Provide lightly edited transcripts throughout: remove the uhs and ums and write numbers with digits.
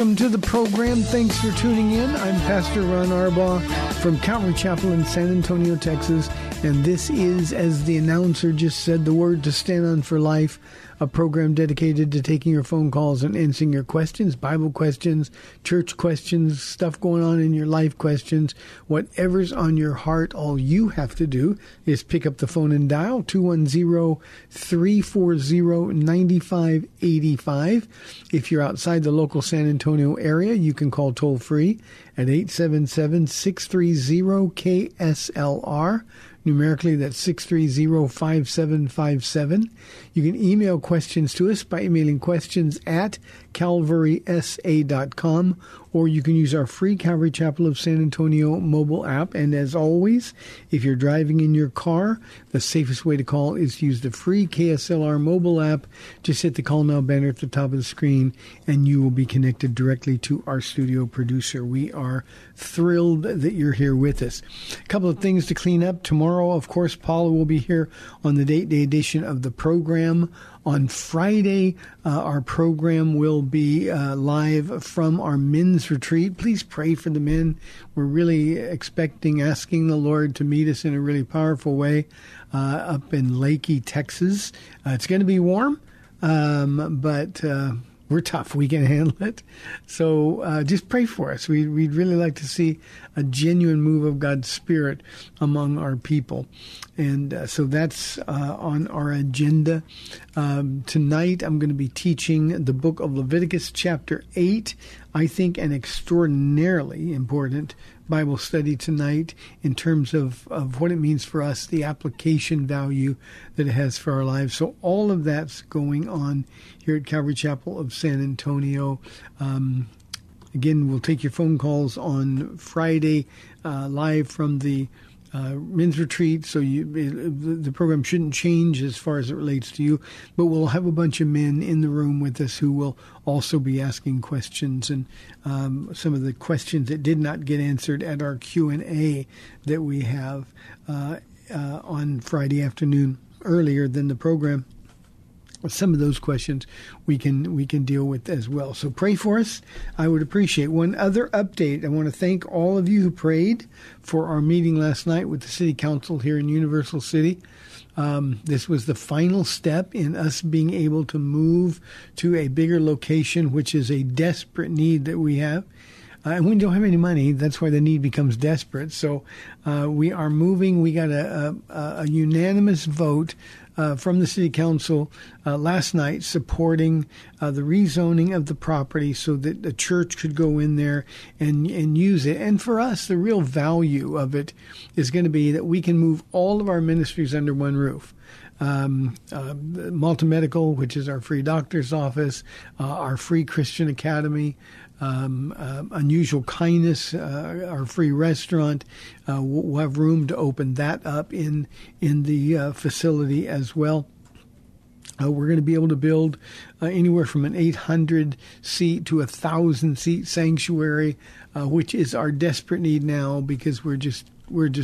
Welcome to the program. Thanks for tuning in. I'm Pastor Ron Arbaugh from Calvary Chapel in San Antonio, Texas. And this is, as the announcer just said, The Word to Stand On for Life, a program dedicated to taking your phone calls and answering your questions, Bible questions, church questions, stuff going on in your life questions, whatever's on your heart. All you have to do is pick up the phone and dial 210-340-9585. If you're outside the local San Antonio area, you can call toll-free at 877-630-KSLR. Numerically, that's 630-5757. You can email questions to us by emailing questions at calvarysa.com, or you can use our free Calvary Chapel of San Antonio mobile app. And as always, if you're driving in your car, the safest way to call is to use the free KSLR mobile app. Just hit the Call Now banner at the top of the screen, and you will be connected directly to our studio producer. We are thrilled that you're here with us. A couple of things to clean up. Tomorrow, of course, Paula will be here on the date day edition of the program. On Friday, our program will be live from our men's retreat. Please pray for the men. We're really asking the Lord to meet us in a really powerful way up in Lakey, Texas. It's going to be warm, but we're tough. We can handle it. So just pray for us. We'd really like to see a genuine move of God's Spirit among our people. And so that's on our agenda. Tonight, I'm going to be teaching the book of Leviticus, chapter 8. I think an extraordinarily important Bible study tonight in terms of what it means for us, the application value that it has for our lives. So all of that's going on here at Calvary Chapel of San Antonio. Again, we'll take your phone calls on Friday live from the men's retreat, so the program shouldn't change as far as it relates to you, but we'll have a bunch of men in the room with us who will also be asking questions, and some of the questions that did not get answered at our Q&A that we have on Friday afternoon earlier than the program. Some of those questions we can deal with as well. So pray for us. I would appreciate one other update. I want to thank all of you who prayed for our meeting last night with the City Council here in Universal City. This was the final step in us being able to move to a bigger location, which is a desperate need that we have. And we don't have any money. That's why the need becomes desperate. So we are moving. We got a unanimous vote from the City Council last night supporting the rezoning of the property so that the church could go in there and use it. And for us, the real value of it is going to be that we can move all of our ministries under one roof. Malta Medical, which is our free doctor's office, our free Christian academy, Unusual Kindness, our free restaurant. We'll have room to open that up in the facility as well. We're going to be able to build anywhere from an 800-seat to a 1,000-seat sanctuary, which is our desperate need now because we're just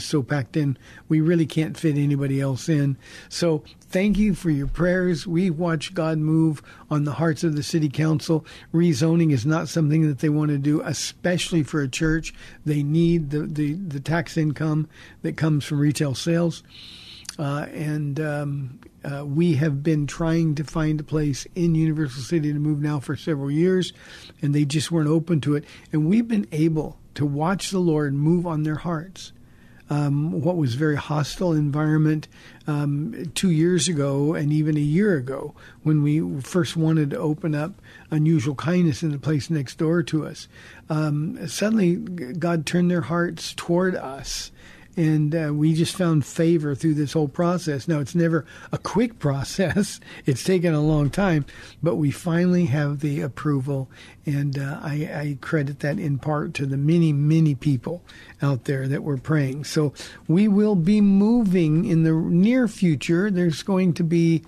so packed in. We really can't fit anybody else in. So thank you for your prayers. We watch God move on the hearts of the city council. Rezoning is not something that they want to do, especially for a church. They need the tax income that comes from retail sales. We have been trying to find a place in Universal City to move now for several years, and they just weren't open to it. And we've been able to watch the Lord move on their hearts. What was a very hostile environment 2 years ago and even a year ago when we first wanted to open up Unusual Kindness in the place next door to us. Suddenly, God turned their hearts toward us, and we just found favor through this whole process. Now, it's never a quick process. It's taken a long time, but we finally have the approval, and I credit that in part to the many, many people out there that we're praying. So we will be moving in the near future. There's going to be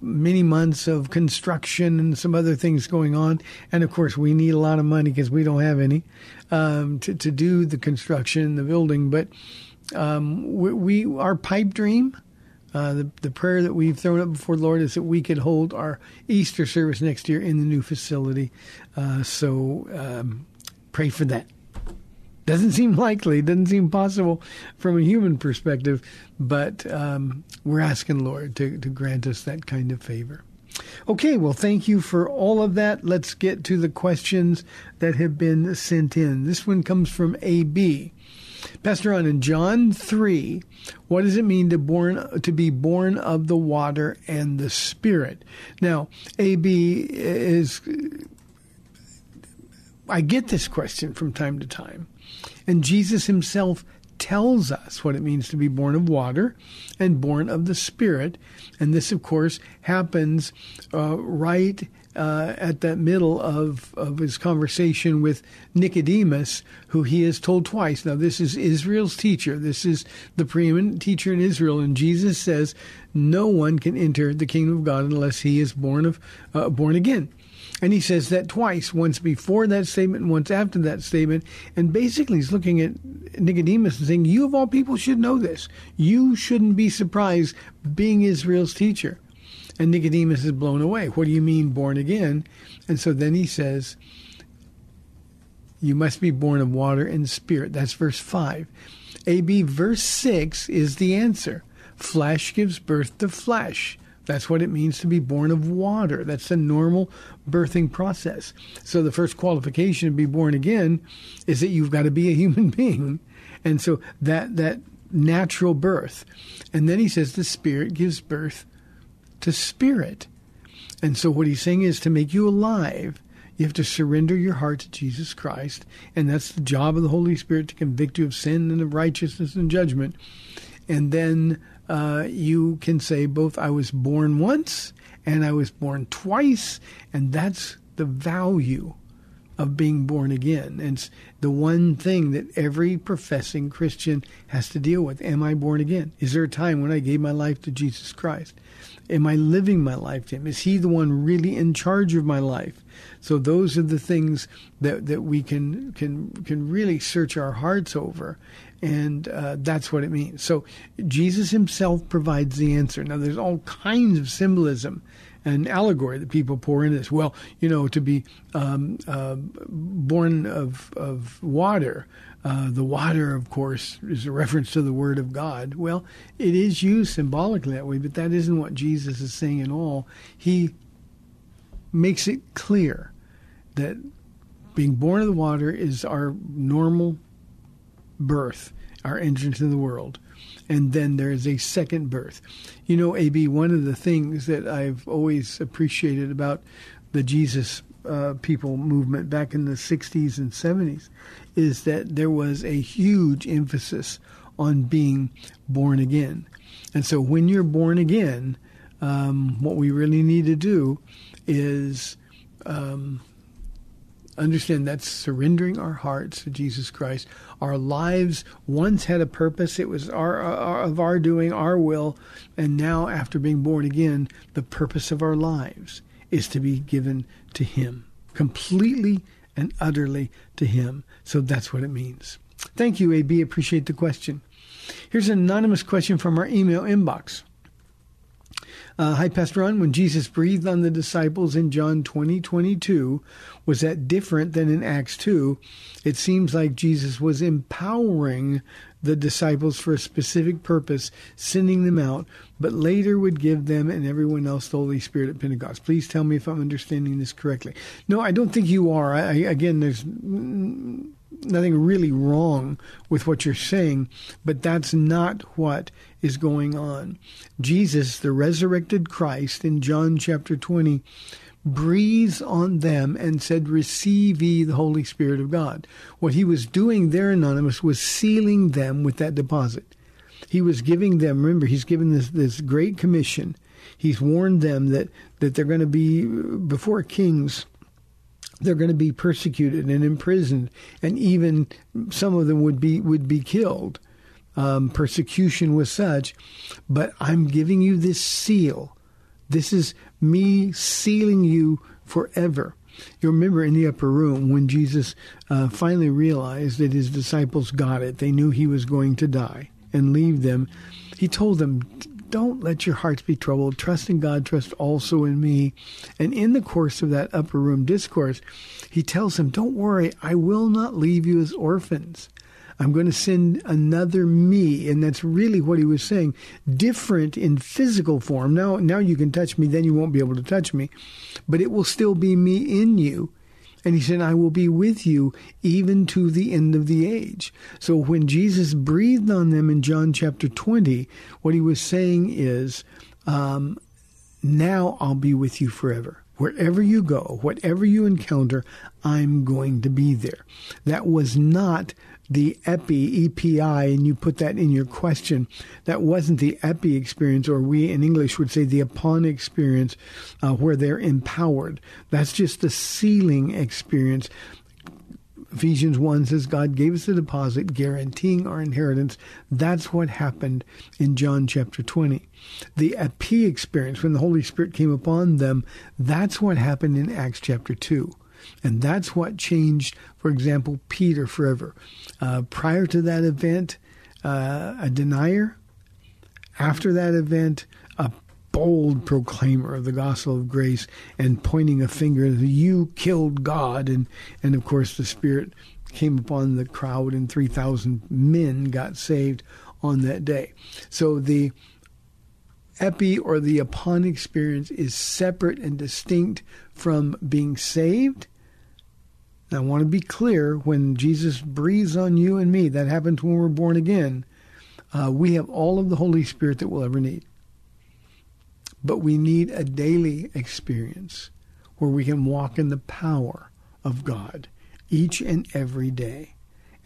many months of construction and some other things going on. And, of course, we need a lot of money because we don't have any to do the construction in the building. But our pipe dream, the prayer that we've thrown up before the Lord is that we could hold our Easter service next year in the new facility. So pray for that. Doesn't seem likely, doesn't seem possible from a human perspective, but we're asking the Lord to grant us that kind of favor. Okay, well, thank you for all of that. Let's get to the questions that have been sent in. This one comes from A.B. Pastor Ron, in John 3, what does it mean to be born of the water and the Spirit? Now, A.B. is... I get this question from time to time. And Jesus himself tells us what it means to be born of water and born of the Spirit. And this, of course, happens right at the middle of his conversation with Nicodemus, who he is told twice. Now, this is Israel's teacher. This is the preeminent teacher in Israel. And Jesus says, no one can enter the kingdom of God unless he is born again. And he says that twice, once before that statement, once after that statement. And basically he's looking at Nicodemus and saying, you of all people should know this. You shouldn't be surprised being Israel's teacher. And Nicodemus is blown away. What do you mean born again? And so then he says, you must be born of water and Spirit. That's verse 5. AB, verse 6 is the answer. Flesh gives birth to flesh. That's what it means to be born of water. That's the normal birthing process. So the first qualification to be born again is that you've got to be a human being. And so that natural birth. And then he says the Spirit gives birth to spirit. And so what he's saying is to make you alive, you have to surrender your heart to Jesus Christ. And that's the job of the Holy Spirit to convict you of sin and of righteousness and judgment. And then you can say both, I was born once and I was born twice. And that's the value of being born again. And it's the one thing that every professing Christian has to deal with. Am I born again? Is there a time when I gave my life to Jesus Christ? Am I living my life to him? Is he the one really in charge of my life? So those are the things that we can really search our hearts over. And that's what it means. So Jesus himself provides the answer. Now, there's all kinds of symbolism and allegory that people pour into this. Well, to be born of water, the water, of course, is a reference to the Word of God. Well, it is used symbolically that way, but that isn't what Jesus is saying at all. He makes it clear that being born of the water is our normal birth, our entrance into the world. And then there is a second birth. AB, one of the things that I've always appreciated about the Jesus people movement back in the 60s and 70s is that there was a huge emphasis on being born again. And so when you're born again, what we really need to do is Understand that's surrendering our hearts to Jesus Christ. Our lives once had a purpose. It was our doing, our will. And now, after being born again, the purpose of our lives is to be given to Him, completely and utterly to Him. So that's what it means. Thank you, A.B. Appreciate the question. Here's an anonymous question from our email inbox. Hi, Pastor Ron. When Jesus breathed on the disciples in John 20:22, was that different than in Acts 2? It seems like Jesus was empowering the disciples for a specific purpose, sending them out, but later would give them and everyone else the Holy Spirit at Pentecost. Please tell me if I'm understanding this correctly. No, I don't think you are. Again, there's nothing really wrong with what you're saying, but that's not what is going on. Jesus, the resurrected Christ, in John chapter 20, breathes on them and said, "Receive ye the Holy Spirit of God." What he was doing there, Anonymous, was sealing them with that deposit. He was giving them, remember, he's given this great commission. He's warned them that they're going to be before kings. They're going to be persecuted and imprisoned, and even some of them would be killed. Persecution was such, but I'm giving you this seal. This is me sealing you forever. You remember in the upper room when Jesus finally realized that his disciples got it. They knew he was going to die and leave them. He told them, "Don't let your hearts be troubled. Trust in God. Trust also in me." And in the course of that upper room discourse, he tells them, "Don't worry. I will not leave you as orphans. I'm going to send another me." And that's really what he was saying. Different in physical form. Now you can touch me. Then you won't be able to touch me. But it will still be me in you. And he said, "I will be with you even to the end of the age." So when Jesus breathed on them in John chapter 20, what he was saying is, now I'll be with you forever. Wherever you go, whatever you encounter, I'm going to be there. That was not the EPI, and you put that in your question. That wasn't the epi experience, or we in English would say the upon experience, where they're empowered. That's just the sealing experience. Ephesians 1 says God gave us a deposit guaranteeing our inheritance. That's what happened in John chapter 20. The epi experience, when the Holy Spirit came upon them, that's what happened in Acts chapter 2. And that's what changed, for example, Peter forever. Prior to that event, a denier. After that event, a bold proclaimer of the gospel of grace and pointing a finger, "You killed God." And of course, the Spirit came upon the crowd and 3,000 men got saved on that day. So the epi or the upon experience is separate and distinct from being saved. And I want to be clear, when Jesus breathes on you and me, that happens when we're born again, we have all of the Holy Spirit that we'll ever need. But we need a daily experience where we can walk in the power of God each and every day.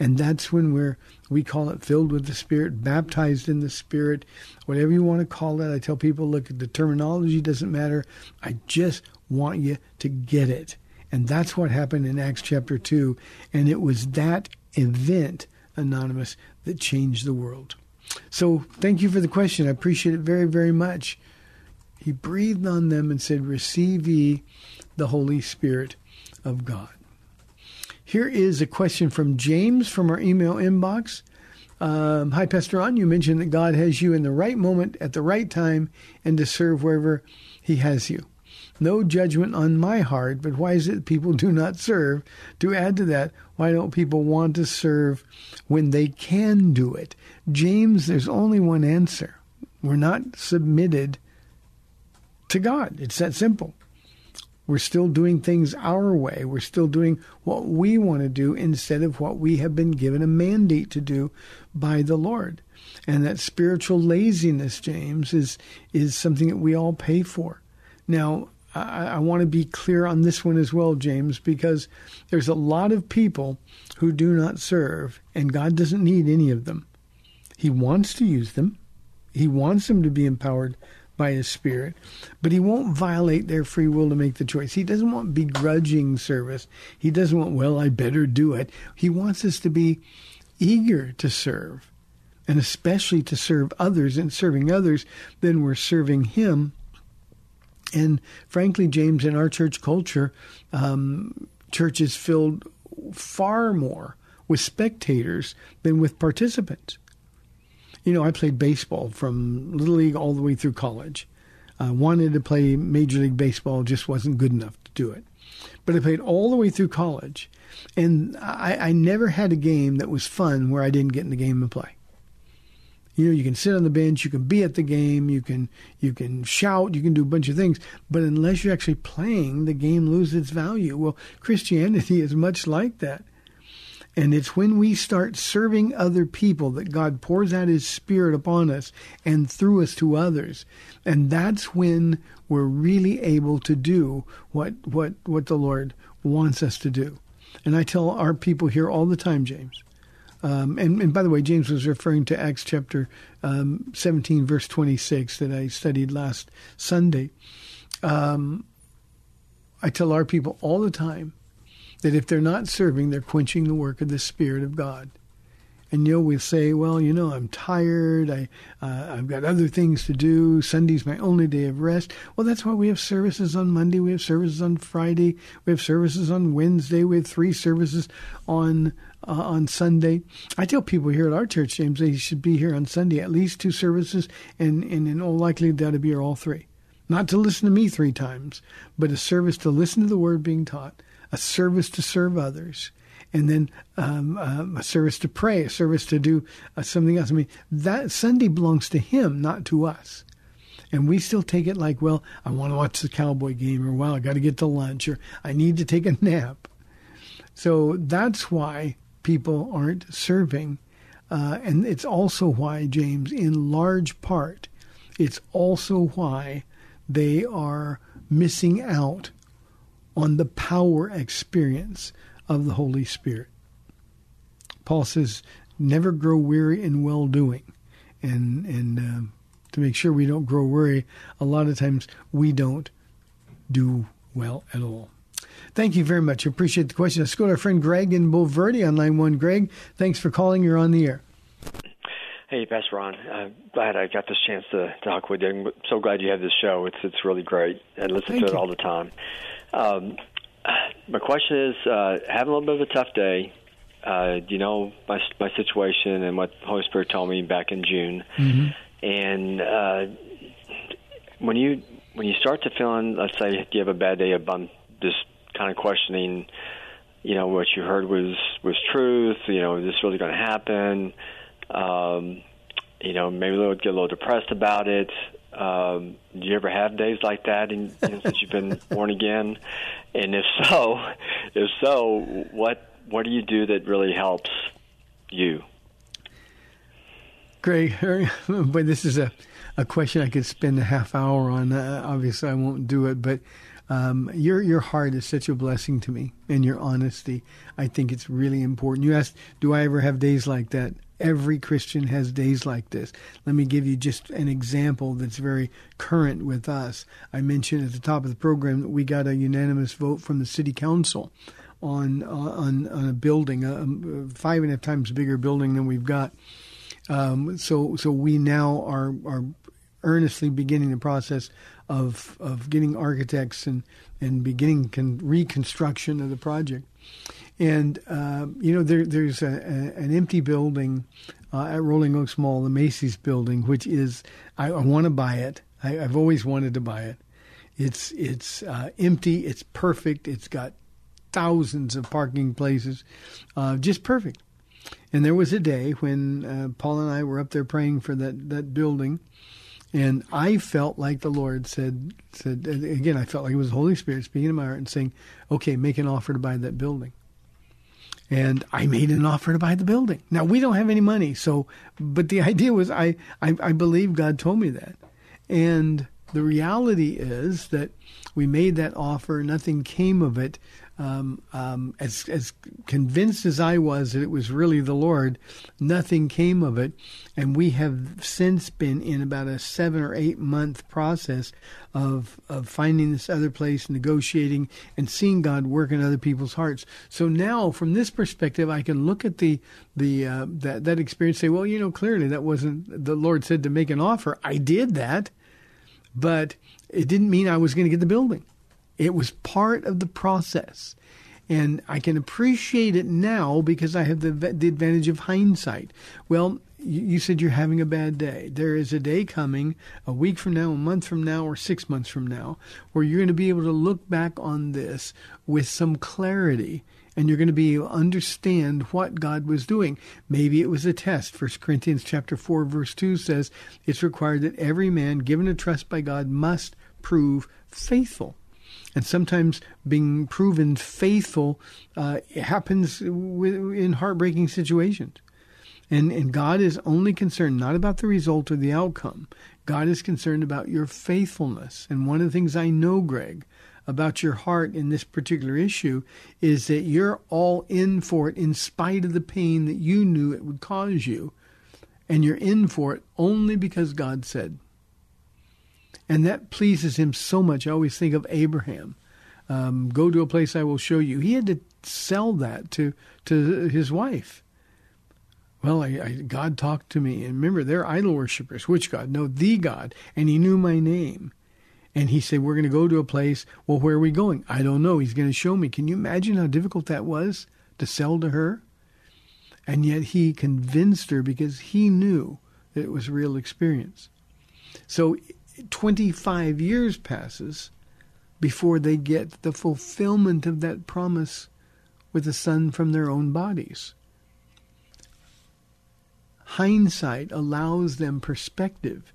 And that's when we call it filled with the Spirit, baptized in the Spirit, whatever you want to call it. I tell people, look, the terminology doesn't matter. I just want you to get it. And that's what happened in Acts chapter 2. And it was that event, Anonymous, that changed the world. So thank you for the question. I appreciate it very, very much. He breathed on them and said, "Receive ye the Holy Spirit of God." Here is a question from James from our email inbox. Hi, Pastor Ron. You mentioned that God has you in the right moment at the right time and to serve wherever he has you. No judgment on my heart, but why is it people do not serve? To add to that, why don't people want to serve when they can do it? James, there's only one answer. We're not submitted to God. It's that simple. We're still doing things our way. We're still doing what we want to do instead of what we have been given a mandate to do by the Lord. And that spiritual laziness, James, is something that we all pay for. Now, I want to be clear on this one as well, James, because there's a lot of people who do not serve, and God doesn't need any of them. He wants to use them. He wants them to be empowered by his Spirit, but he won't violate their free will to make the choice. He doesn't want begrudging service. He doesn't want, well, I better do it. He wants us to be eager to serve, and especially to serve others. And serving others, then we're serving him. And frankly, James, in our church culture, church is filled far more with spectators than with participants. You know, I played baseball from Little League all the way through college. I wanted to play Major League Baseball, just wasn't good enough to do it. But I played all the way through college, and I never had a game that was fun where I didn't get in the game and play. You know, you can sit on the bench, you can be at the game, you can shout, you can do a bunch of things, but unless you're actually playing, the game loses its value. Well, Christianity is much like that. And it's when we start serving other people that God pours out his Spirit upon us and through us to others. And that's when we're really able to do what the Lord wants us to do. And I tell our people here all the time, James. And by the way, James was referring to Acts chapter 17, verse 26 that I studied last Sunday. I tell our people all the time that if they're not serving, they're quenching the work of the Spirit of God. And you know, we say, well, you know, I'm tired. I've got other things to do. Sunday's my only day of rest. Well, that's why we have services on Monday. We have services on Friday. We have services on Wednesday. We have 3 services on Sunday. I tell people here at our church, James, they should be here on Sunday, at least 2 services, and in all likelihood, that'll be here all 3. Not to listen to me 3 times, but a service to listen to the Word being taught, a service to serve others, and then a service to pray, a service to do something else. I mean, that Sunday belongs to him, not to us. And we still take it like, well, I want to watch the Cowboy game, or wow, I got to get to lunch, or I need to take a nap. So that's why people aren't serving. And it's also why, James, in large part, it's also why they are missing out on the power experience of the Holy Spirit. Paul says, never grow weary in well-doing. And to make sure we don't grow weary, a lot of times we don't do well at all. Thank you very much. I appreciate the question. Let's go to our friend Greg in Bo Verde on line 1. Greg, thanks for calling. You're on the air. Hey, Pastor Ron. I'm glad I got this chance to talk with you. I'm so glad you have this show. It's really great. I listen to it all the time. My question is, having a little bit of a tough day, you know, my situation and what the Holy Spirit told me back in June. Mm-hmm. And when you start to feeling, let's say you have a bad day, I'm just kind of questioning, you know, what you heard was truth, you know, is this really going to happen? You know, maybe they'll get a little depressed about it. Do you ever have days like that since you've been born again? And if so, what do you do that really helps you? Great. But this is a question I could spend a half hour on. Obviously, I won't do it, but your heart is such a blessing to me, and your honesty. I think it's really important. You asked, do I ever have days like that? Every Christian has days like this. Let me give you just an example that's very current with us. I mentioned at the top of the program that we got a unanimous vote from the city council on a building, a 5.5 times bigger building than we've got. So we now are earnestly beginning the process of getting architects and beginning reconstruction of the project. And, you know, there's an empty building at Rolling Oaks Mall, the Macy's building, which is, I want to buy it. I've always wanted to buy it. It's empty. It's perfect. It's got thousands of parking places. Just perfect. And there was a day when Paula and I were up there praying for that building. And I felt like the Lord said again, I felt like it was the Holy Spirit speaking in my heart and saying, okay, make an offer to buy that building. And I made an offer to buy the building. Now, we don't have any money, but the idea was I believe God told me that. And the reality is that we made that offer. Nothing came of it. as convinced as I was that it was really the Lord, nothing came of it. And we have since been in about a 7 or 8 month process of finding this other place, negotiating, and seeing God work in other people's hearts. So now, from this perspective, I can look at that experience and say, well, clearly that wasn't, the Lord said to make an offer. I did that, but it didn't mean I was going to get the building. It was part of the process. And I can appreciate it now because I have the advantage of hindsight. Well, you said you're having a bad day. There is a day coming, a week from now, a month from now, or 6 months from now, where you're going to be able to look back on this with some clarity, and you're going to be able to understand what God was doing. Maybe it was a test. 1 Corinthians chapter 4, verse 2 says, it's required that every man given a trust by God must prove faithful. And sometimes being proven faithful happens in heartbreaking situations. And God is only concerned not about the result or the outcome. God is concerned about your faithfulness. And one of the things I know, Greg, about your heart in this particular issue is that you're all in for it in spite of the pain that you knew it would cause you. And you're in for it only because God said. And that pleases him so much. I always think of Abraham. Go to a place I will show you. He had to sell that to his wife. Well, God talked to me. And remember, they're idol worshipers. Which God? No, the God. And he knew my name. And he said, we're going to go to a place. Well, where are we going? I don't know. He's going to show me. Can you imagine how difficult that was to sell to her? And yet he convinced her because he knew that it was a real experience. So 25 years passes before they get the fulfillment of that promise with a son from their own bodies. Hindsight allows them perspective.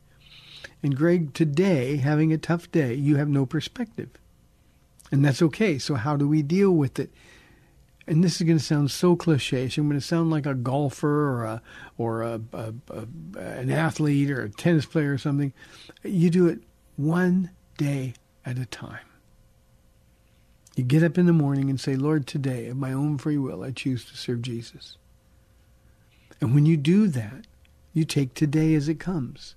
And Greg, today, having a tough day, you have no perspective. And that's okay. So how do we deal with it? And this is going to sound so cliche. So I'm going to sound like a golfer or an athlete or a tennis player or something. You do it one day at a time. You get up in the morning and say, Lord, today, of my own free will, I choose to serve Jesus. And when you do that, you take today as it comes.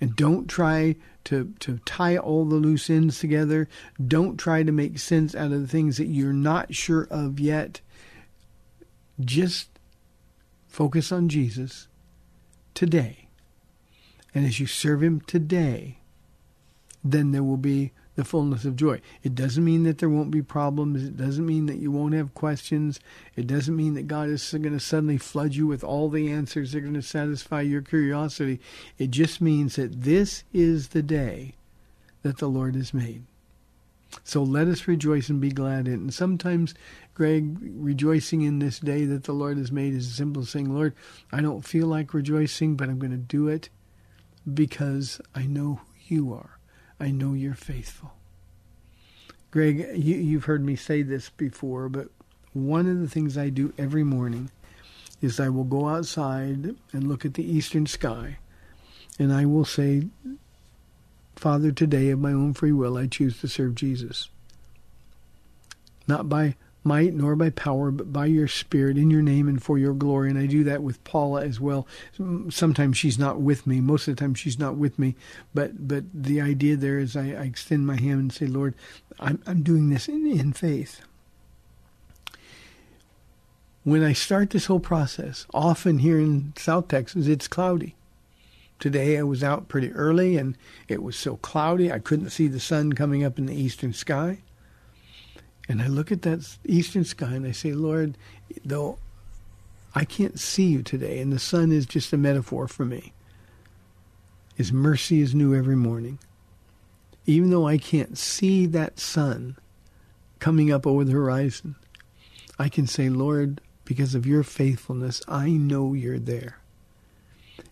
And don't try to tie all the loose ends together. Don't try to make sense out of the things that you're not sure of yet. Just focus on Jesus today. And as you serve him today, then there will be the fullness of joy. It doesn't mean that there won't be problems. It doesn't mean that you won't have questions. It doesn't mean that God is going to suddenly flood you with all the answers that are going to satisfy your curiosity. It just means that this is the day that the Lord has made. So let us rejoice and be glad in it. And sometimes, Greg, rejoicing in this day that the Lord has made is as simple as saying, Lord, I don't feel like rejoicing, but I'm going to do it because I know who you are. I know you're faithful. Greg, you've heard me say this before, but one of the things I do every morning is I will go outside and look at the eastern sky, and I will say, Father, today of my own free will, I choose to serve Jesus. Not by might nor by power, but by your Spirit, in your name and for your glory. And I do that with Paula as well. Sometimes she's not with me. Most of the time she's not with me. But the idea there is I extend my hand and say, Lord, I'm doing this in faith. When I start this whole process, often here in South Texas, it's cloudy. Today I was out pretty early and it was so cloudy I couldn't see the sun coming up in the eastern sky. And I look at that eastern sky and I say, Lord, though I can't see you today, and the sun is just a metaphor for me, his mercy is new every morning. Even though I can't see that sun coming up over the horizon, I can say, Lord, because of your faithfulness, I know you're there.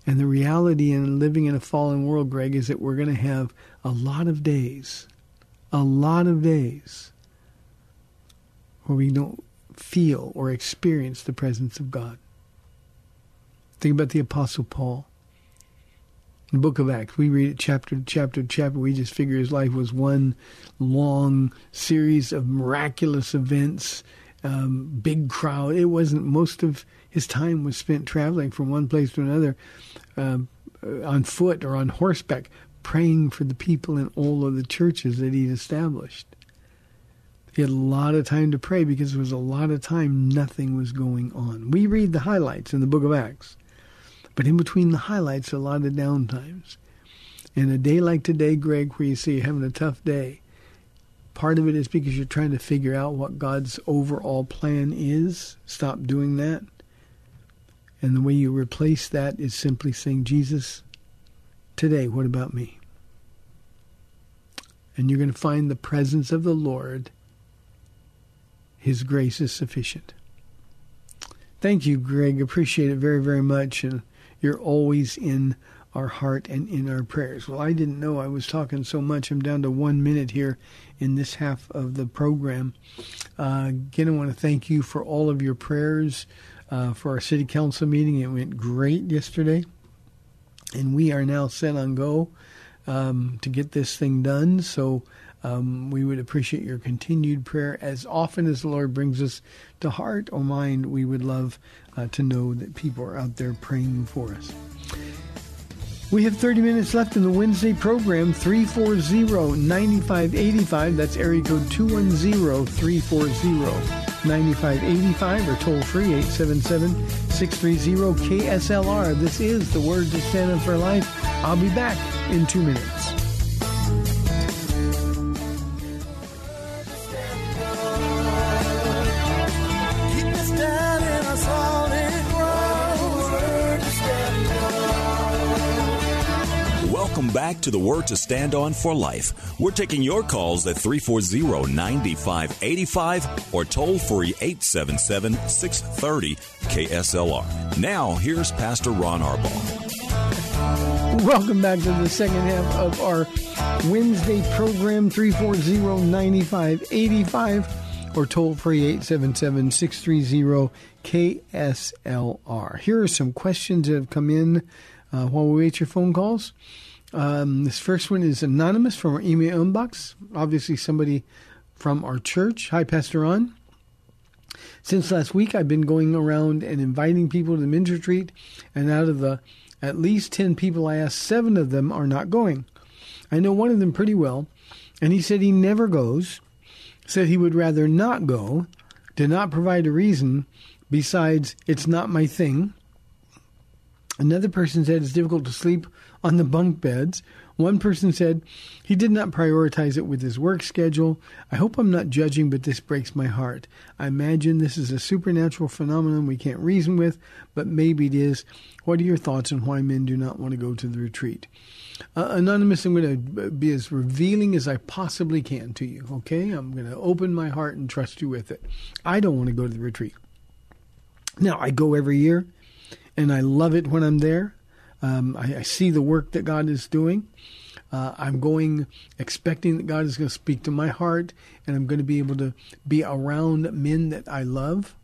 And the reality in living in a fallen world, Greg, is that we're going to have a lot of days where we don't feel or experience the presence of God. Think about the Apostle Paul. The book of Acts, we read it chapter to chapter to chapter. We just figure his life was one long series of miraculous events, big crowd. It wasn't, most of his time was spent traveling from one place to another on foot or on horseback, praying for the people in all of the churches that he'd established. He had a lot of time to pray because there was a lot of time nothing was going on. We read the highlights in the book of Acts. But in between the highlights are a lot of downtimes. And a day like today, Greg, where you see you're having a tough day, part of it is because you're trying to figure out what God's overall plan is. Stop doing that. And the way you replace that is simply saying, Jesus, today, what about me? And you're going to find the presence of the Lord. His grace is sufficient. Thank you, Greg. Appreciate it very, very much. And you're always in our heart and in our prayers. Well, I didn't know I was talking so much. I'm down to 1 minute here in this half of the program. Again, I want to thank you for all of your prayers for our city council meeting. It went great yesterday. And we are now set on go to get this thing done. So we would appreciate your continued prayer. As often as the Lord brings us to heart or mind, we would love to know that people are out there praying for us. We have 30 minutes left in the Wednesday program, 340-9585. That's area code 210-340-9585 or toll free 877-630-KSLR. This is The Word to Stand On for Life. I'll be back in 2 minutes. Welcome back to The Word to Stand On for Life. We're taking your calls at 340-9585 or toll-free 877-630-KSLR. Now, here's Pastor Ron Arbaugh. Welcome back to the second half of our Wednesday program, 340-9585 or toll-free 877-630-KSLR. Here are some questions that have come in while we wait your phone calls. This first one is anonymous from our email inbox. Obviously somebody from our church. Hi, Pastor Ron. Since last week, I've been going around and inviting people to the men's retreat, and out of the at least 10 people I asked, 7 of them are not going. I know one of them pretty well, and he said he never goes, said he would rather not go, did not provide a reason, besides, it's not my thing. Another person said it's difficult to sleep on the bunk beds. One person said he did not prioritize it with his work schedule. I hope I'm not judging, but this breaks my heart. I imagine this is a supernatural phenomenon we can't reason with, but maybe it is. What are your thoughts on why men do not want to go to the retreat? Anonymous, I'm going to be as revealing as I possibly can to you, okay? I'm going to open my heart and trust you with it. I don't want to go to the retreat. Now, I go every year, and I love it when I'm there. I see the work that God is doing. I'm going expecting that God is going to speak to my heart, and I'm going to be able to be around men that I love.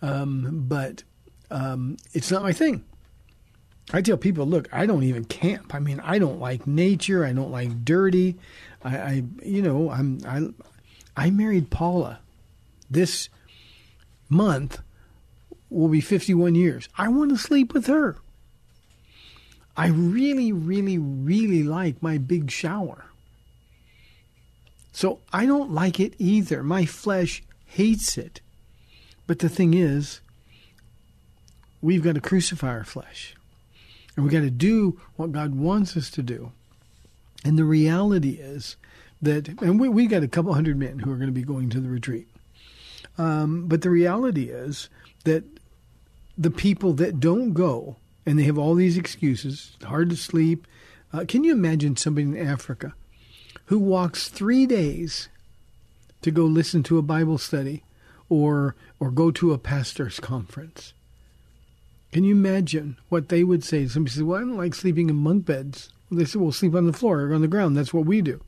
But it's not my thing. I tell people, look, I don't even camp. I mean, I don't like nature. I don't like dirty. I married Paula. This month will be 51 years. I want to sleep with her. I really, really, really like my big shower. So I don't like it either. My flesh hates it. But the thing is, we've got to crucify our flesh. And we've got to do what God wants us to do. And the reality is that, and we got a couple hundred men who are going to be going to the retreat. But the reality is that the people that don't go, and they have all these excuses, hard to sleep. Can you imagine somebody in Africa who walks 3 days to go listen to a Bible study or go to a pastor's conference? Can you imagine what they would say? Somebody says, well, I don't like sleeping in bunk beds. They say, well, sleep on the floor or on the ground. That's what we do.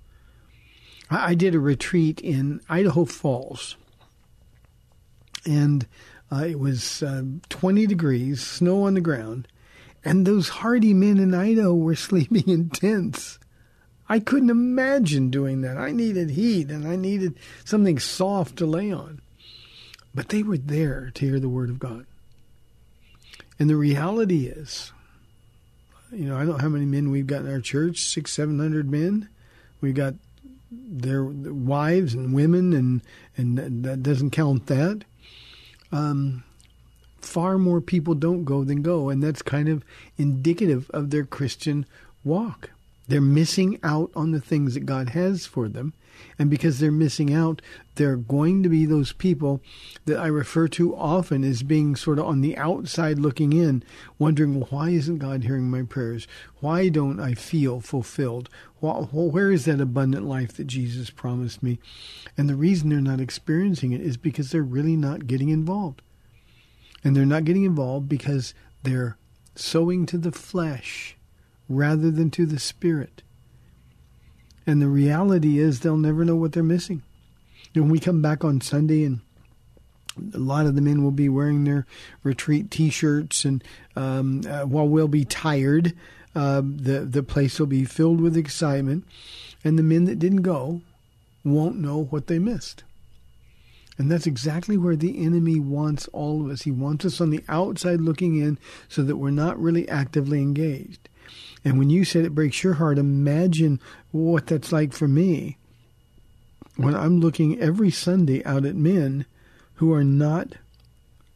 I did a retreat in Idaho Falls. And it was 20 degrees, snow on the ground. And those hardy men in Idaho were sleeping in tents. I couldn't imagine doing that. I needed heat and I needed something soft to lay on. But they were there to hear the word of God. And the reality is, you know, I don't know how many men we've got in our church, 600-700 men. We've got their wives and women, and that doesn't count that. Far more people don't go than go, and that's kind of indicative of their Christian walk. They're missing out on the things that God has for them, and because they're missing out, they're going to be those people that I refer to often as being sort of on the outside looking in, wondering, well, why isn't God hearing my prayers? Why don't I feel fulfilled? Where is that abundant life that Jesus promised me? And the reason they're not experiencing it is because they're really not getting involved. And they're not getting involved because they're sowing to the flesh rather than to the spirit. And the reality is they'll never know what they're missing. When we come back on Sunday, and a lot of the men will be wearing their retreat T-shirts, and while we'll be tired, the place will be filled with excitement. And the men that didn't go won't know what they missed. And that's exactly where the enemy wants all of us. He wants us on the outside looking in so that we're not really actively engaged. And when you said it breaks your heart, imagine what that's like for me when I'm looking every Sunday out at men who are not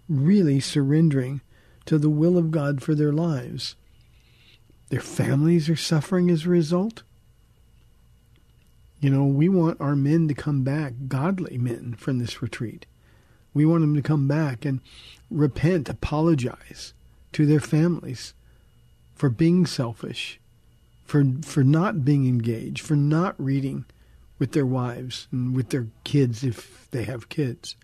really surrendering to the will of God for their lives. Their families are suffering as a result. You know, we want our men to come back, godly men from this retreat. We want them to come back and repent, apologize to their families for being selfish, for not being engaged, for not reading with their wives and with their kids if they have kids.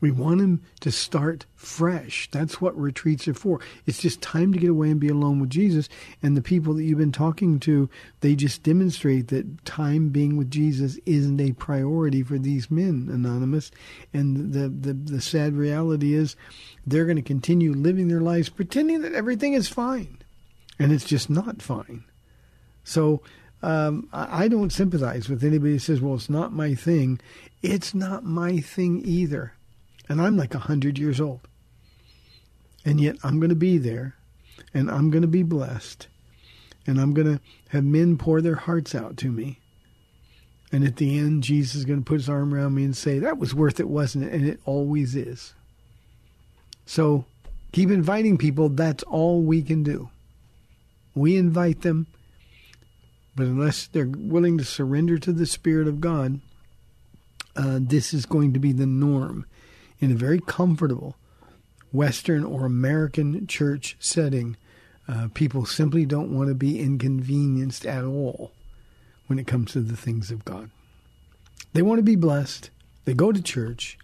We want them to start fresh. That's what retreats are for. It's just time to get away and be alone with Jesus. And the people that you've been talking to, they just demonstrate that time being with Jesus isn't a priority for these men, Anonymous. And the sad reality is they're going to continue living their lives pretending that everything is fine. And it's just not fine. So I don't sympathize with anybody who says, well, it's not my thing. It's not my thing either. And I'm like 100 years old. And yet I'm going to be there, and I'm going to be blessed, and I'm going to have men pour their hearts out to me. And at the end, Jesus is going to put his arm around me and say, that was worth it, wasn't it? And it always is. So keep inviting people. That's all we can do. We invite them, but unless they're willing to surrender to the Spirit of God, this is going to be the norm in a very comfortable Western or American church setting. People simply don't want to be inconvenienced at all when it comes to the things of God. They want to be blessed. They go to church.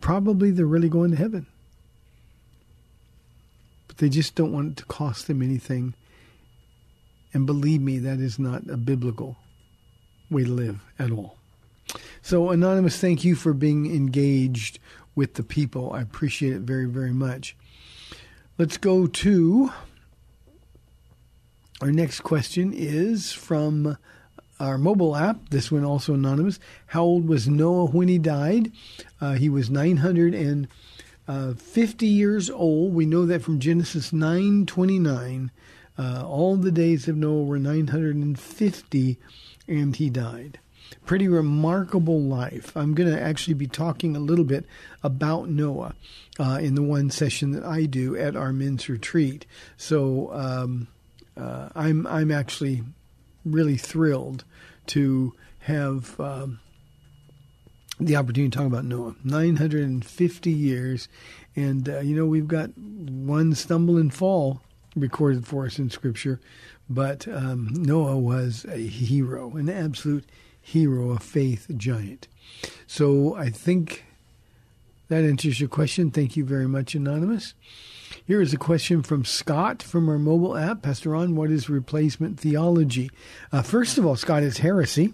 Probably they're really going to heaven. But they just don't want it to cost them anything. And believe me, that is not a biblical way to live at all. So, Anonymous, thank you for being engaged with the people. I appreciate it very, very much. Let's go to our next question is from our mobile app. This one also anonymous. How old was Noah when he died? He was 950 years old. We know that from Genesis 9:29. All the days of Noah were 950, and he died. Pretty remarkable life. I'm going to actually be talking a little bit about Noah in the one session that I do at our men's retreat. So I'm actually really thrilled to have the opportunity to talk about Noah. 950 years, and you know, we've got one stumble and fall recorded for us in Scripture, but Noah was a hero, an absolute hero, a faith giant. So I think that answers your question. Thank you very much, Anonymous. Here is a question from Scott from our mobile app. Pastor Ron, what is replacement theology? First of all, Scott, it's heresy.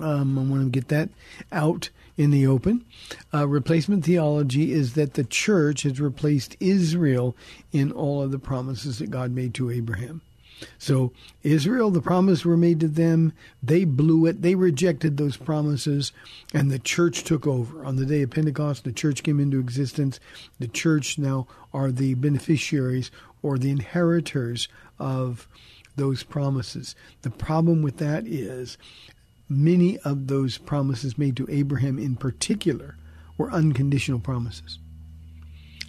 I want to get that out in the open. Replacement theology is that the church has replaced Israel in all of the promises that God made to Abraham. So Israel, the promises were made to them. They blew it. They rejected those promises, and the church took over. On the day of Pentecost, the church came into existence. The church now are the beneficiaries or the inheritors of those promises. The problem with that is many of those promises made to Abraham in particular were unconditional promises.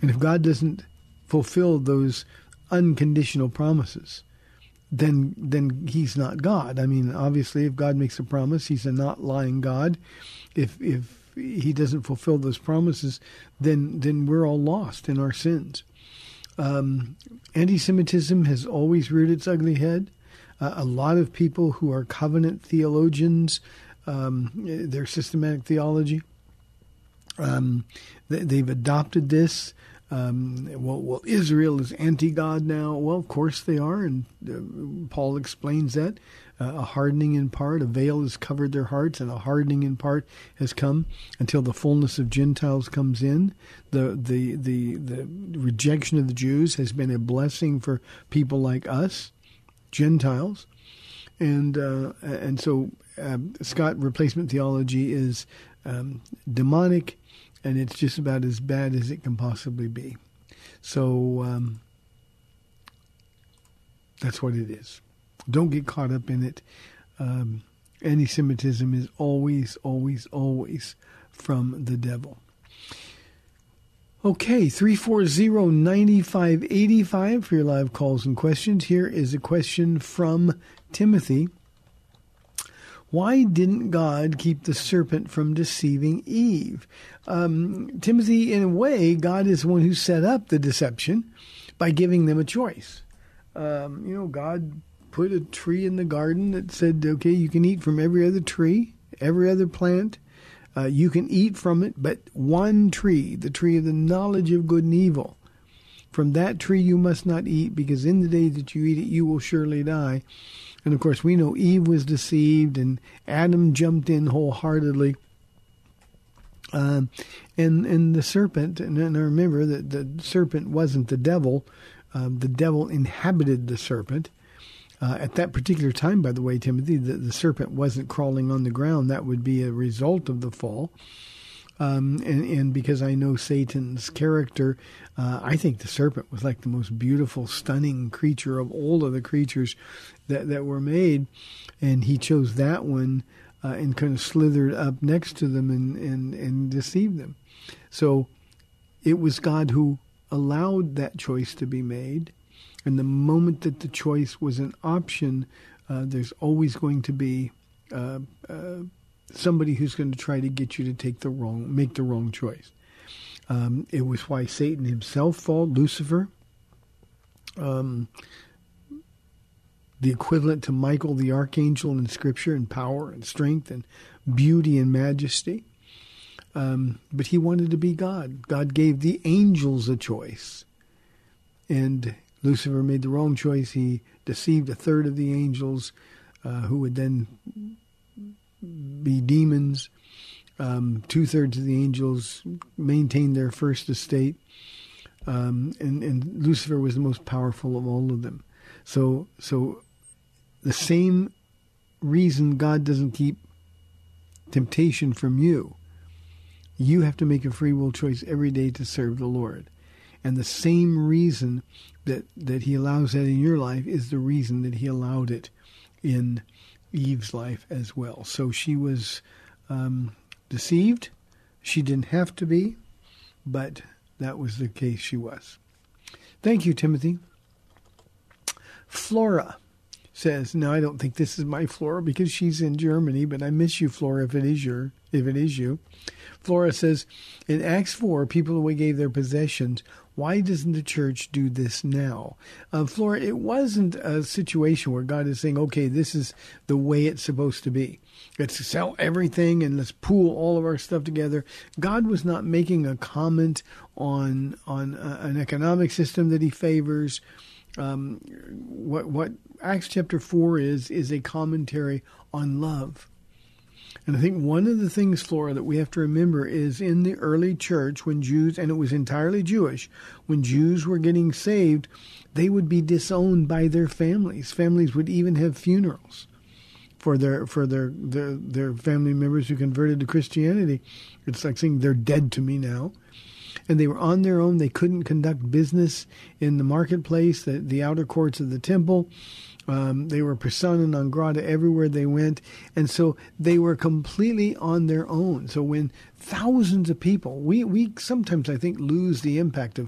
And if God doesn't fulfill those unconditional promises, then he's not God. I mean, obviously, if God makes a promise, he's a not lying God. If he doesn't fulfill those promises, then we're all lost in our sins. Anti-Semitism has always reared its ugly head. A lot of people who are covenant theologians, their systematic theology, they've adopted this. Well, Israel is anti-God now. Well, of course they are, and Paul explains that. A hardening in part, a veil has covered their hearts, and a hardening in part has come until the fullness of Gentiles comes in. The rejection of the Jews has been a blessing for people like us, Gentiles. And so Scott, replacement theology is demonic, and it's just about as bad as it can possibly be. So that's what it is. Don't get caught up in it. Anti-Semitism is always, always, always from the devil. Okay, 340-9585 for your live calls and questions. Here is a question from Timothy. Why didn't God keep the serpent from deceiving Eve? Timothy, in a way, God is the one who set up the deception by giving them a choice. God put a tree in the garden that said, okay, you can eat from every other tree, every other plant. You can eat from it, but one tree, the tree of the knowledge of good and evil. From that tree you must not eat, because in the day that you eat it, you will surely die. And of course, we know Eve was deceived, and Adam jumped in wholeheartedly. And the serpent, and I remember that the serpent wasn't the devil. The devil inhabited the serpent. At that particular time, by the way, Timothy, the serpent wasn't crawling on the ground. That would be a result of the fall. And because I know Satan's character, I think the serpent was like the most beautiful, stunning creature of all of the creatures that were made. And he chose that one and kind of slithered up next to them and deceived them. So it was God who allowed that choice to be made. And the moment that the choice was an option, there's always going to be somebody who's going to try to get you to make the wrong choice. It was why Satan himself fell, Lucifer, the equivalent to Michael the archangel in Scripture, in power and strength and beauty and majesty. But he wanted to be God. God gave the angels a choice, and Lucifer made the wrong choice. He deceived a third of the angels, who would then be demons. 2/3 of the angels maintained their first estate. And Lucifer was the most powerful of all of them. So the same reason God doesn't keep temptation from you. You have to make a free will choice every day to serve the Lord. And the same reason that he allows that in your life is the reason that he allowed it in Eve's life as well. So she was deceived. She didn't have to be, but that was the case she was. Thank you, Timothy. Flora says, no, I don't think this is my Flora because she's in Germany, but I miss you, Flora, if it is you. Flora says, in Acts 4, people who gave their possessions, why doesn't the church do this now? Flora, it wasn't a situation where God is saying, okay, this is the way it's supposed to be. Let's sell everything and let's pool all of our stuff together. God was not making a comment on an economic system that he favors. What Acts chapter 4 is a commentary on love. And I think one of the things, Flora, that we have to remember is in the early church when Jews, and it was entirely Jewish, when Jews were getting saved, they would be disowned by their families. Families would even have funerals for their family members who converted to Christianity. It's like saying they're dead to me now. And they were on their own. They couldn't conduct business in the marketplace, the outer courts of the temple. They were persona non grata everywhere they went. And so they were completely on their own. So when thousands of people, we sometimes, I think, lose the impact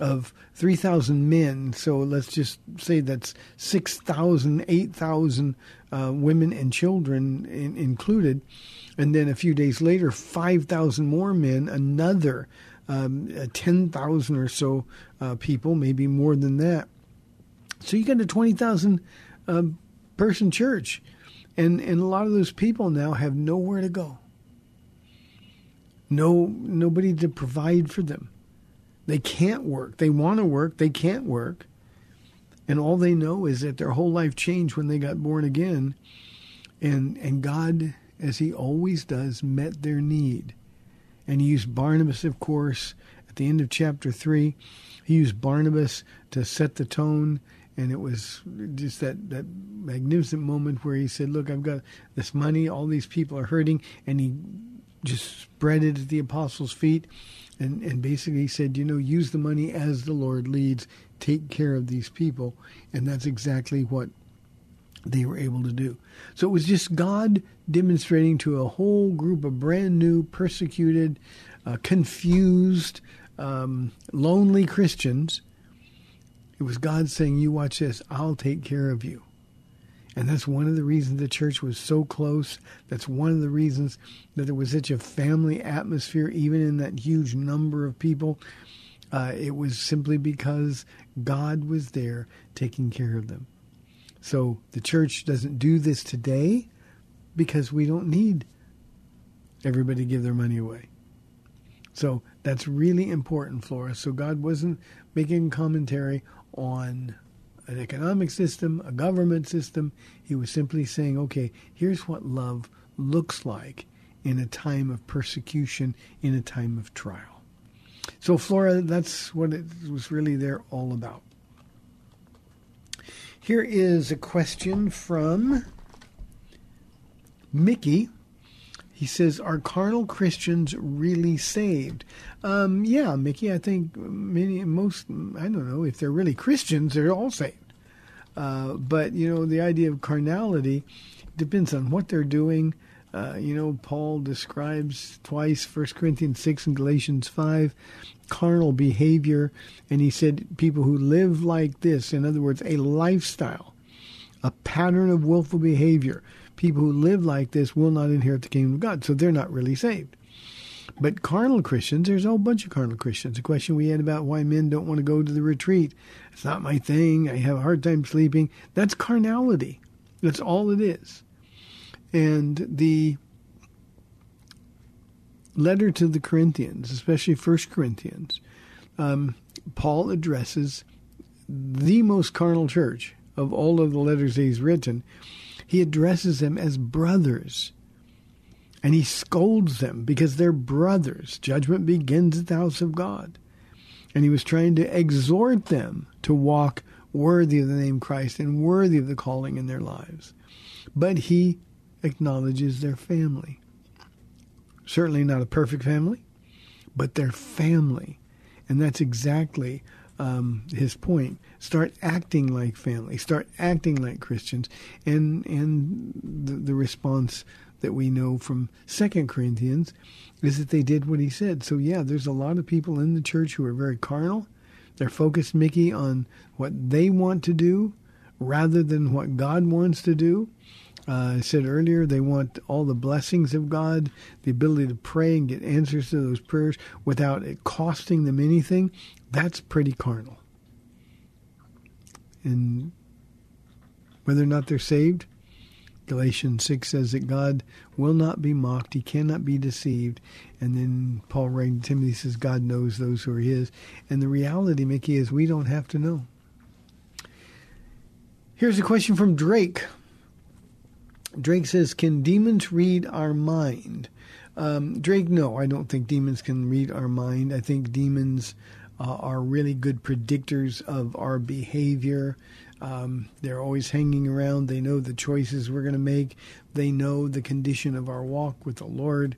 of 3,000 men. So let's just say that's 6,000, 8,000 women and children included. And then a few days later, 5,000 more men, another 10,000 or so people, maybe more than that. So you get a 20,000 person church, and a lot of those people now have nowhere to go. Nobody to provide for them. They can't work. They want to work. They can't work. And all they know is that their whole life changed when they got born again. And God, as he always does, met their need. And he used Barnabas, of course, at the end of chapter 3. He used Barnabas to set the tone. And it was just that magnificent moment where he said, look, I've got this money. All these people are hurting. And he just spread it at the apostles' feet. And basically he said, use the money as the Lord leads. Take care of these people. And that's exactly what they were able to do. So it was just God demonstrating to a whole group of brand new, persecuted, confused, lonely Christians. It was God saying, you watch this, I'll take care of you. And that's one of the reasons the church was so close. That's one of the reasons that there was such a family atmosphere, even in that huge number of people. It was simply because God was there taking care of them. So the church doesn't do this today because we don't need everybody to give their money away. So that's really important, Flora. So God wasn't making commentary on an economic system, a government system. He was simply saying, okay, here's what love looks like in a time of persecution, in a time of trial. So, Flora, that's what it was really there all about. Here is a question from Mickey. He says, are carnal Christians really saved? Yeah, Mickey, I think I don't know, if they're really Christians, they're all saved. But, the idea of carnality depends on what they're doing. Paul describes twice, 1 Corinthians 6 and Galatians 5, carnal behavior. And he said people who live like this, in other words, a lifestyle, a pattern of willful behavior, people who live like this will not inherit the kingdom of God. So they're not really saved. But carnal Christians, there's a whole bunch of carnal Christians. The question we had about why men don't want to go to the retreat. It's not my thing. I have a hard time sleeping. That's carnality. That's all it is. And the letter to the Corinthians, especially 1 Corinthians, Paul addresses the most carnal church of all of the letters that he's written. He addresses them as brothers, and he scolds them because they're brothers. Judgment begins at the house of God. And he was trying to exhort them to walk worthy of the name Christ and worthy of the calling in their lives. But he acknowledges their family. Certainly not a perfect family, but their family. And that's exactly his point. Start acting like family. Start acting like Christians. And the response that we know from 2 Corinthians is that they did what he said. So yeah, there's a lot of people in the church who are very carnal. They're focused, Mickey, on what they want to do rather than what God wants to do. I said earlier, they want all the blessings of God, the ability to pray and get answers to those prayers without it costing them anything. That's pretty carnal. And whether or not they're saved, Galatians 6 says that God will not be mocked. He cannot be deceived. And then Paul writing to Timothy says, God knows those who are his. And the reality, Mickey, is we don't have to know. Here's a question from Drake. Drake says, can demons read our mind? Drake, no, I don't think demons can read our mind. I think demons are really good predictors of our behavior. They're always hanging around. They know the choices we're going to make. They know the condition of our walk with the Lord.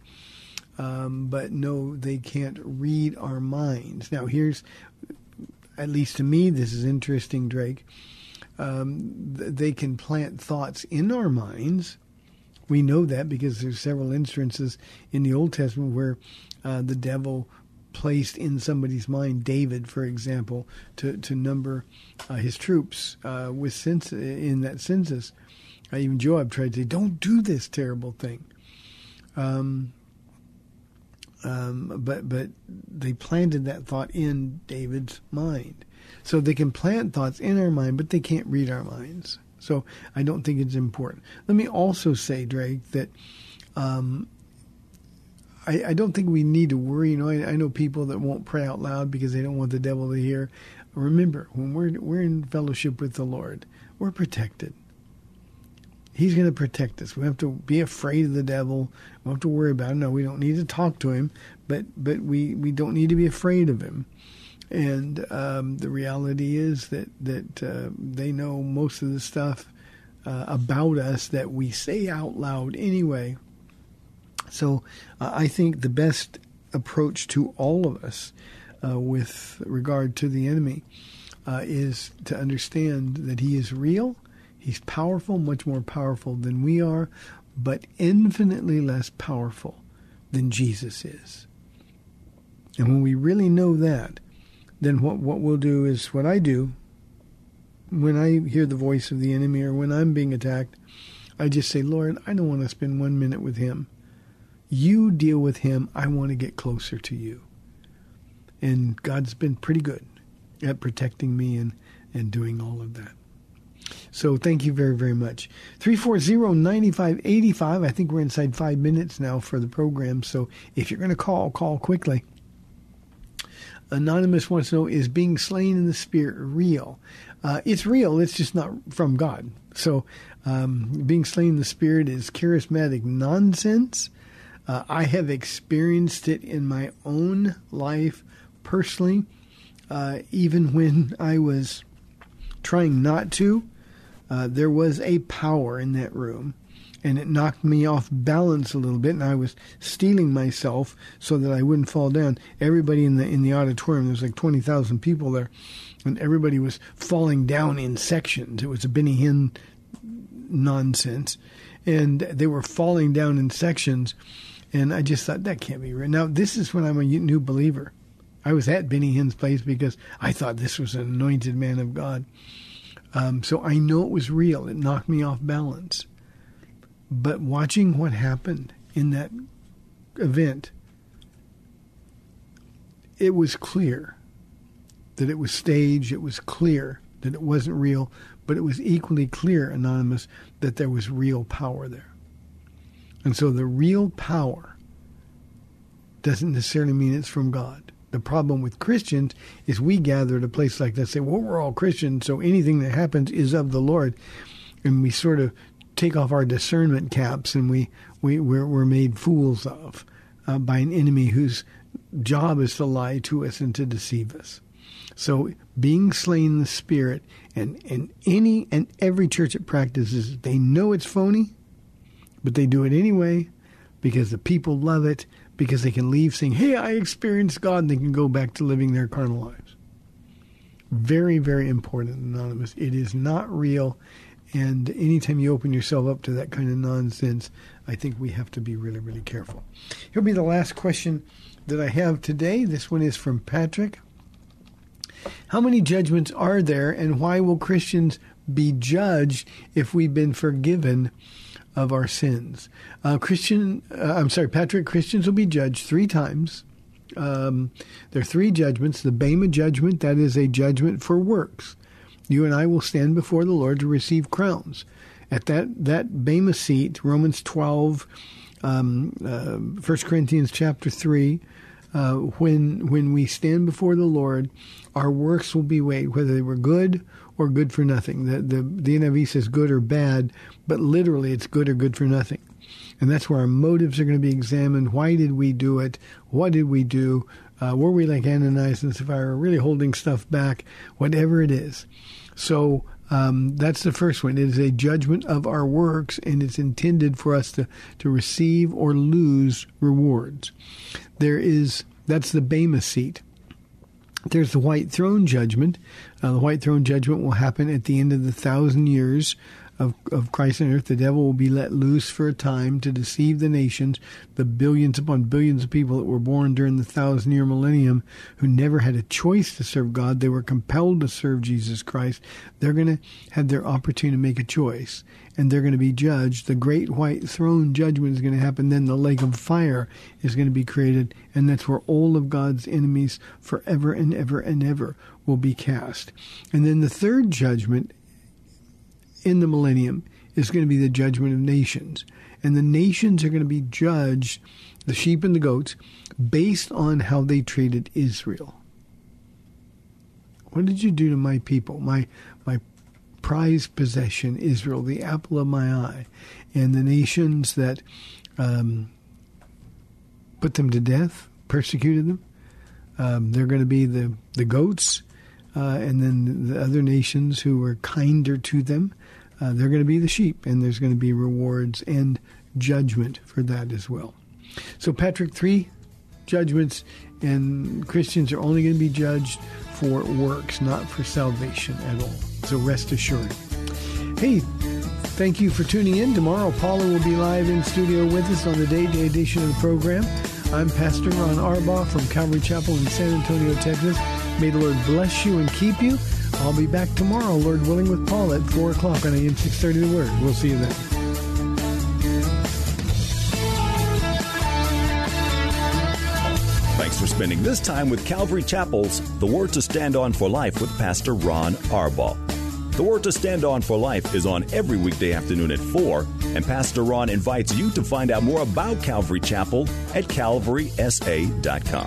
But no, they can't read our minds. Now, here's, at least to me, this is interesting, Drake. They can plant thoughts in our minds. We know that because there's several instances in the Old Testament where the devil placed in somebody's mind, David, for example, to number his troops with in that census. Even Joab tried to say, don't do this terrible thing. But they planted that thought in David's mind. So they can plant thoughts in our mind, but they can't read our minds. So I don't think it's important. Let me also say, Drake, that I don't think we need to worry. You know, I know people that won't pray out loud because they don't want the devil to hear. Remember, when we're in fellowship with the Lord, we're protected. He's going to protect us. We don't have to be afraid of the devil. We don't have to worry about him. No, we don't need to talk to him, but we don't need to be afraid of him. And the reality is that they know most of the stuff about us that we say out loud anyway. So I think the best approach to all of us with regard to the enemy is to understand that he is real. He's powerful, much more powerful than we are, but infinitely less powerful than Jesus is. And when we really know that, then what we'll do is what I do when I hear the voice of the enemy or when I'm being attacked, I just say, Lord, I don't want to spend 1 minute with him. You deal with him. I want to get closer to you. And God's been pretty good at protecting me and doing all of that. So thank you very, very much. 340-9585. I think we're inside 5 minutes now for the program. So if you're going to call quickly. Anonymous wants to know, is being slain in the spirit real? It's real. It's just not from God. So being slain in the spirit is charismatic nonsense. I have experienced it in my own life personally, even when I was trying not to. There was a power in that room, and it knocked me off balance a little bit, and I was steeling myself so that I wouldn't fall down. Everybody in the auditorium, there was like 20,000 people there, and everybody was falling down in sections. It was a Benny Hinn nonsense, and they were falling down in sections, and I just thought, that can't be right. Now, this is when I'm a new believer. I was at Benny Hinn's place because I thought this was an anointed man of God. So I know it was real. It knocked me off balance. But watching what happened in that event, it was clear that it was staged. It was clear that it wasn't real. But it was equally clear, Anonymous, that there was real power there. And so the real power doesn't necessarily mean it's from God. The problem with Christians is we gather at a place like that and say, well, we're all Christians, so anything that happens is of the Lord. And we sort of take off our discernment caps and we're made fools of by an enemy whose job is to lie to us and to deceive us. So being slain in the spirit, and any and every church that practices it, they know it's phony, but they do it anyway because the people love it, because they can leave saying, hey, I experienced God, and they can go back to living their carnal lives. Very, very important, Anonymous. It is not real, and anytime you open yourself up to that kind of nonsense, I think we have to be really, really careful. Here'll be the last question that I have today. This one is from Patrick. How many judgments are there, and why will Christians be judged if we've been forgiven of our sins? Patrick, Christians will be judged 3 times. There are 3 judgments. The Bema judgment, that is a judgment for works. You and I will stand before the Lord to receive crowns. At that Bema seat, Romans 12, 1 Corinthians chapter 3, when we stand before the Lord, our works will be weighed, whether they were good or good for nothing. The NIV says good or bad, but literally it's good or good for nothing. And that's where our motives are going to be examined. Why did we do it? What did we do? Were we like Ananias and Sapphira, really holding stuff back? Whatever it is. So that's the first one. It is a judgment of our works, and it's intended for us to receive or lose rewards. That's the Bema seat. There's the White Throne Judgment. The White Throne Judgment will happen at the end of the 1,000 years of Christ on earth. The devil will be let loose for a time to deceive the nations, the billions upon billions of people that were born during the 1,000-year millennium who never had a choice to serve God. They were compelled to serve Jesus Christ. They're going to have their opportunity to make a choice, and they're going to be judged. The Great White Throne Judgment is going to happen. Then the lake of fire is going to be created, and that's where all of God's enemies forever and ever and ever will be cast. And then the third judgment in the millennium is going to be the judgment of nations. And the nations are going to be judged, the sheep and the goats, based on how they treated Israel. What did you do to my people, my prized possession, Israel, the apple of my eye? And the nations that put them to death, persecuted them, they're going to be the goats. And then the other nations who were kinder to them, they're going to be the sheep, and there's going to be rewards and judgment for that as well. So, Patrick, 3 judgments, and Christians are only going to be judged for works, not for salvation at all. So rest assured. Hey, thank you for tuning in. Tomorrow, Paula will be live in studio with us on the day-to-day edition of the program. I'm Pastor Ron Arbaugh from Calvary Chapel in San Antonio, Texas. May the Lord bless you and keep you. I'll be back tomorrow, Lord willing, with Paul at 4 o'clock on AM 630 The Word. We'll see you then. Thanks for spending this time with Calvary Chapel's The Word to Stand On for Life with Pastor Ron Arbaugh. The Word to Stand On for Life is on every weekday afternoon at 4, and Pastor Ron invites you to find out more about Calvary Chapel at calvarysa.com.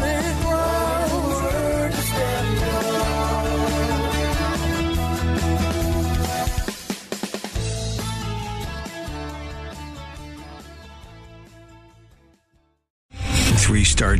Three-star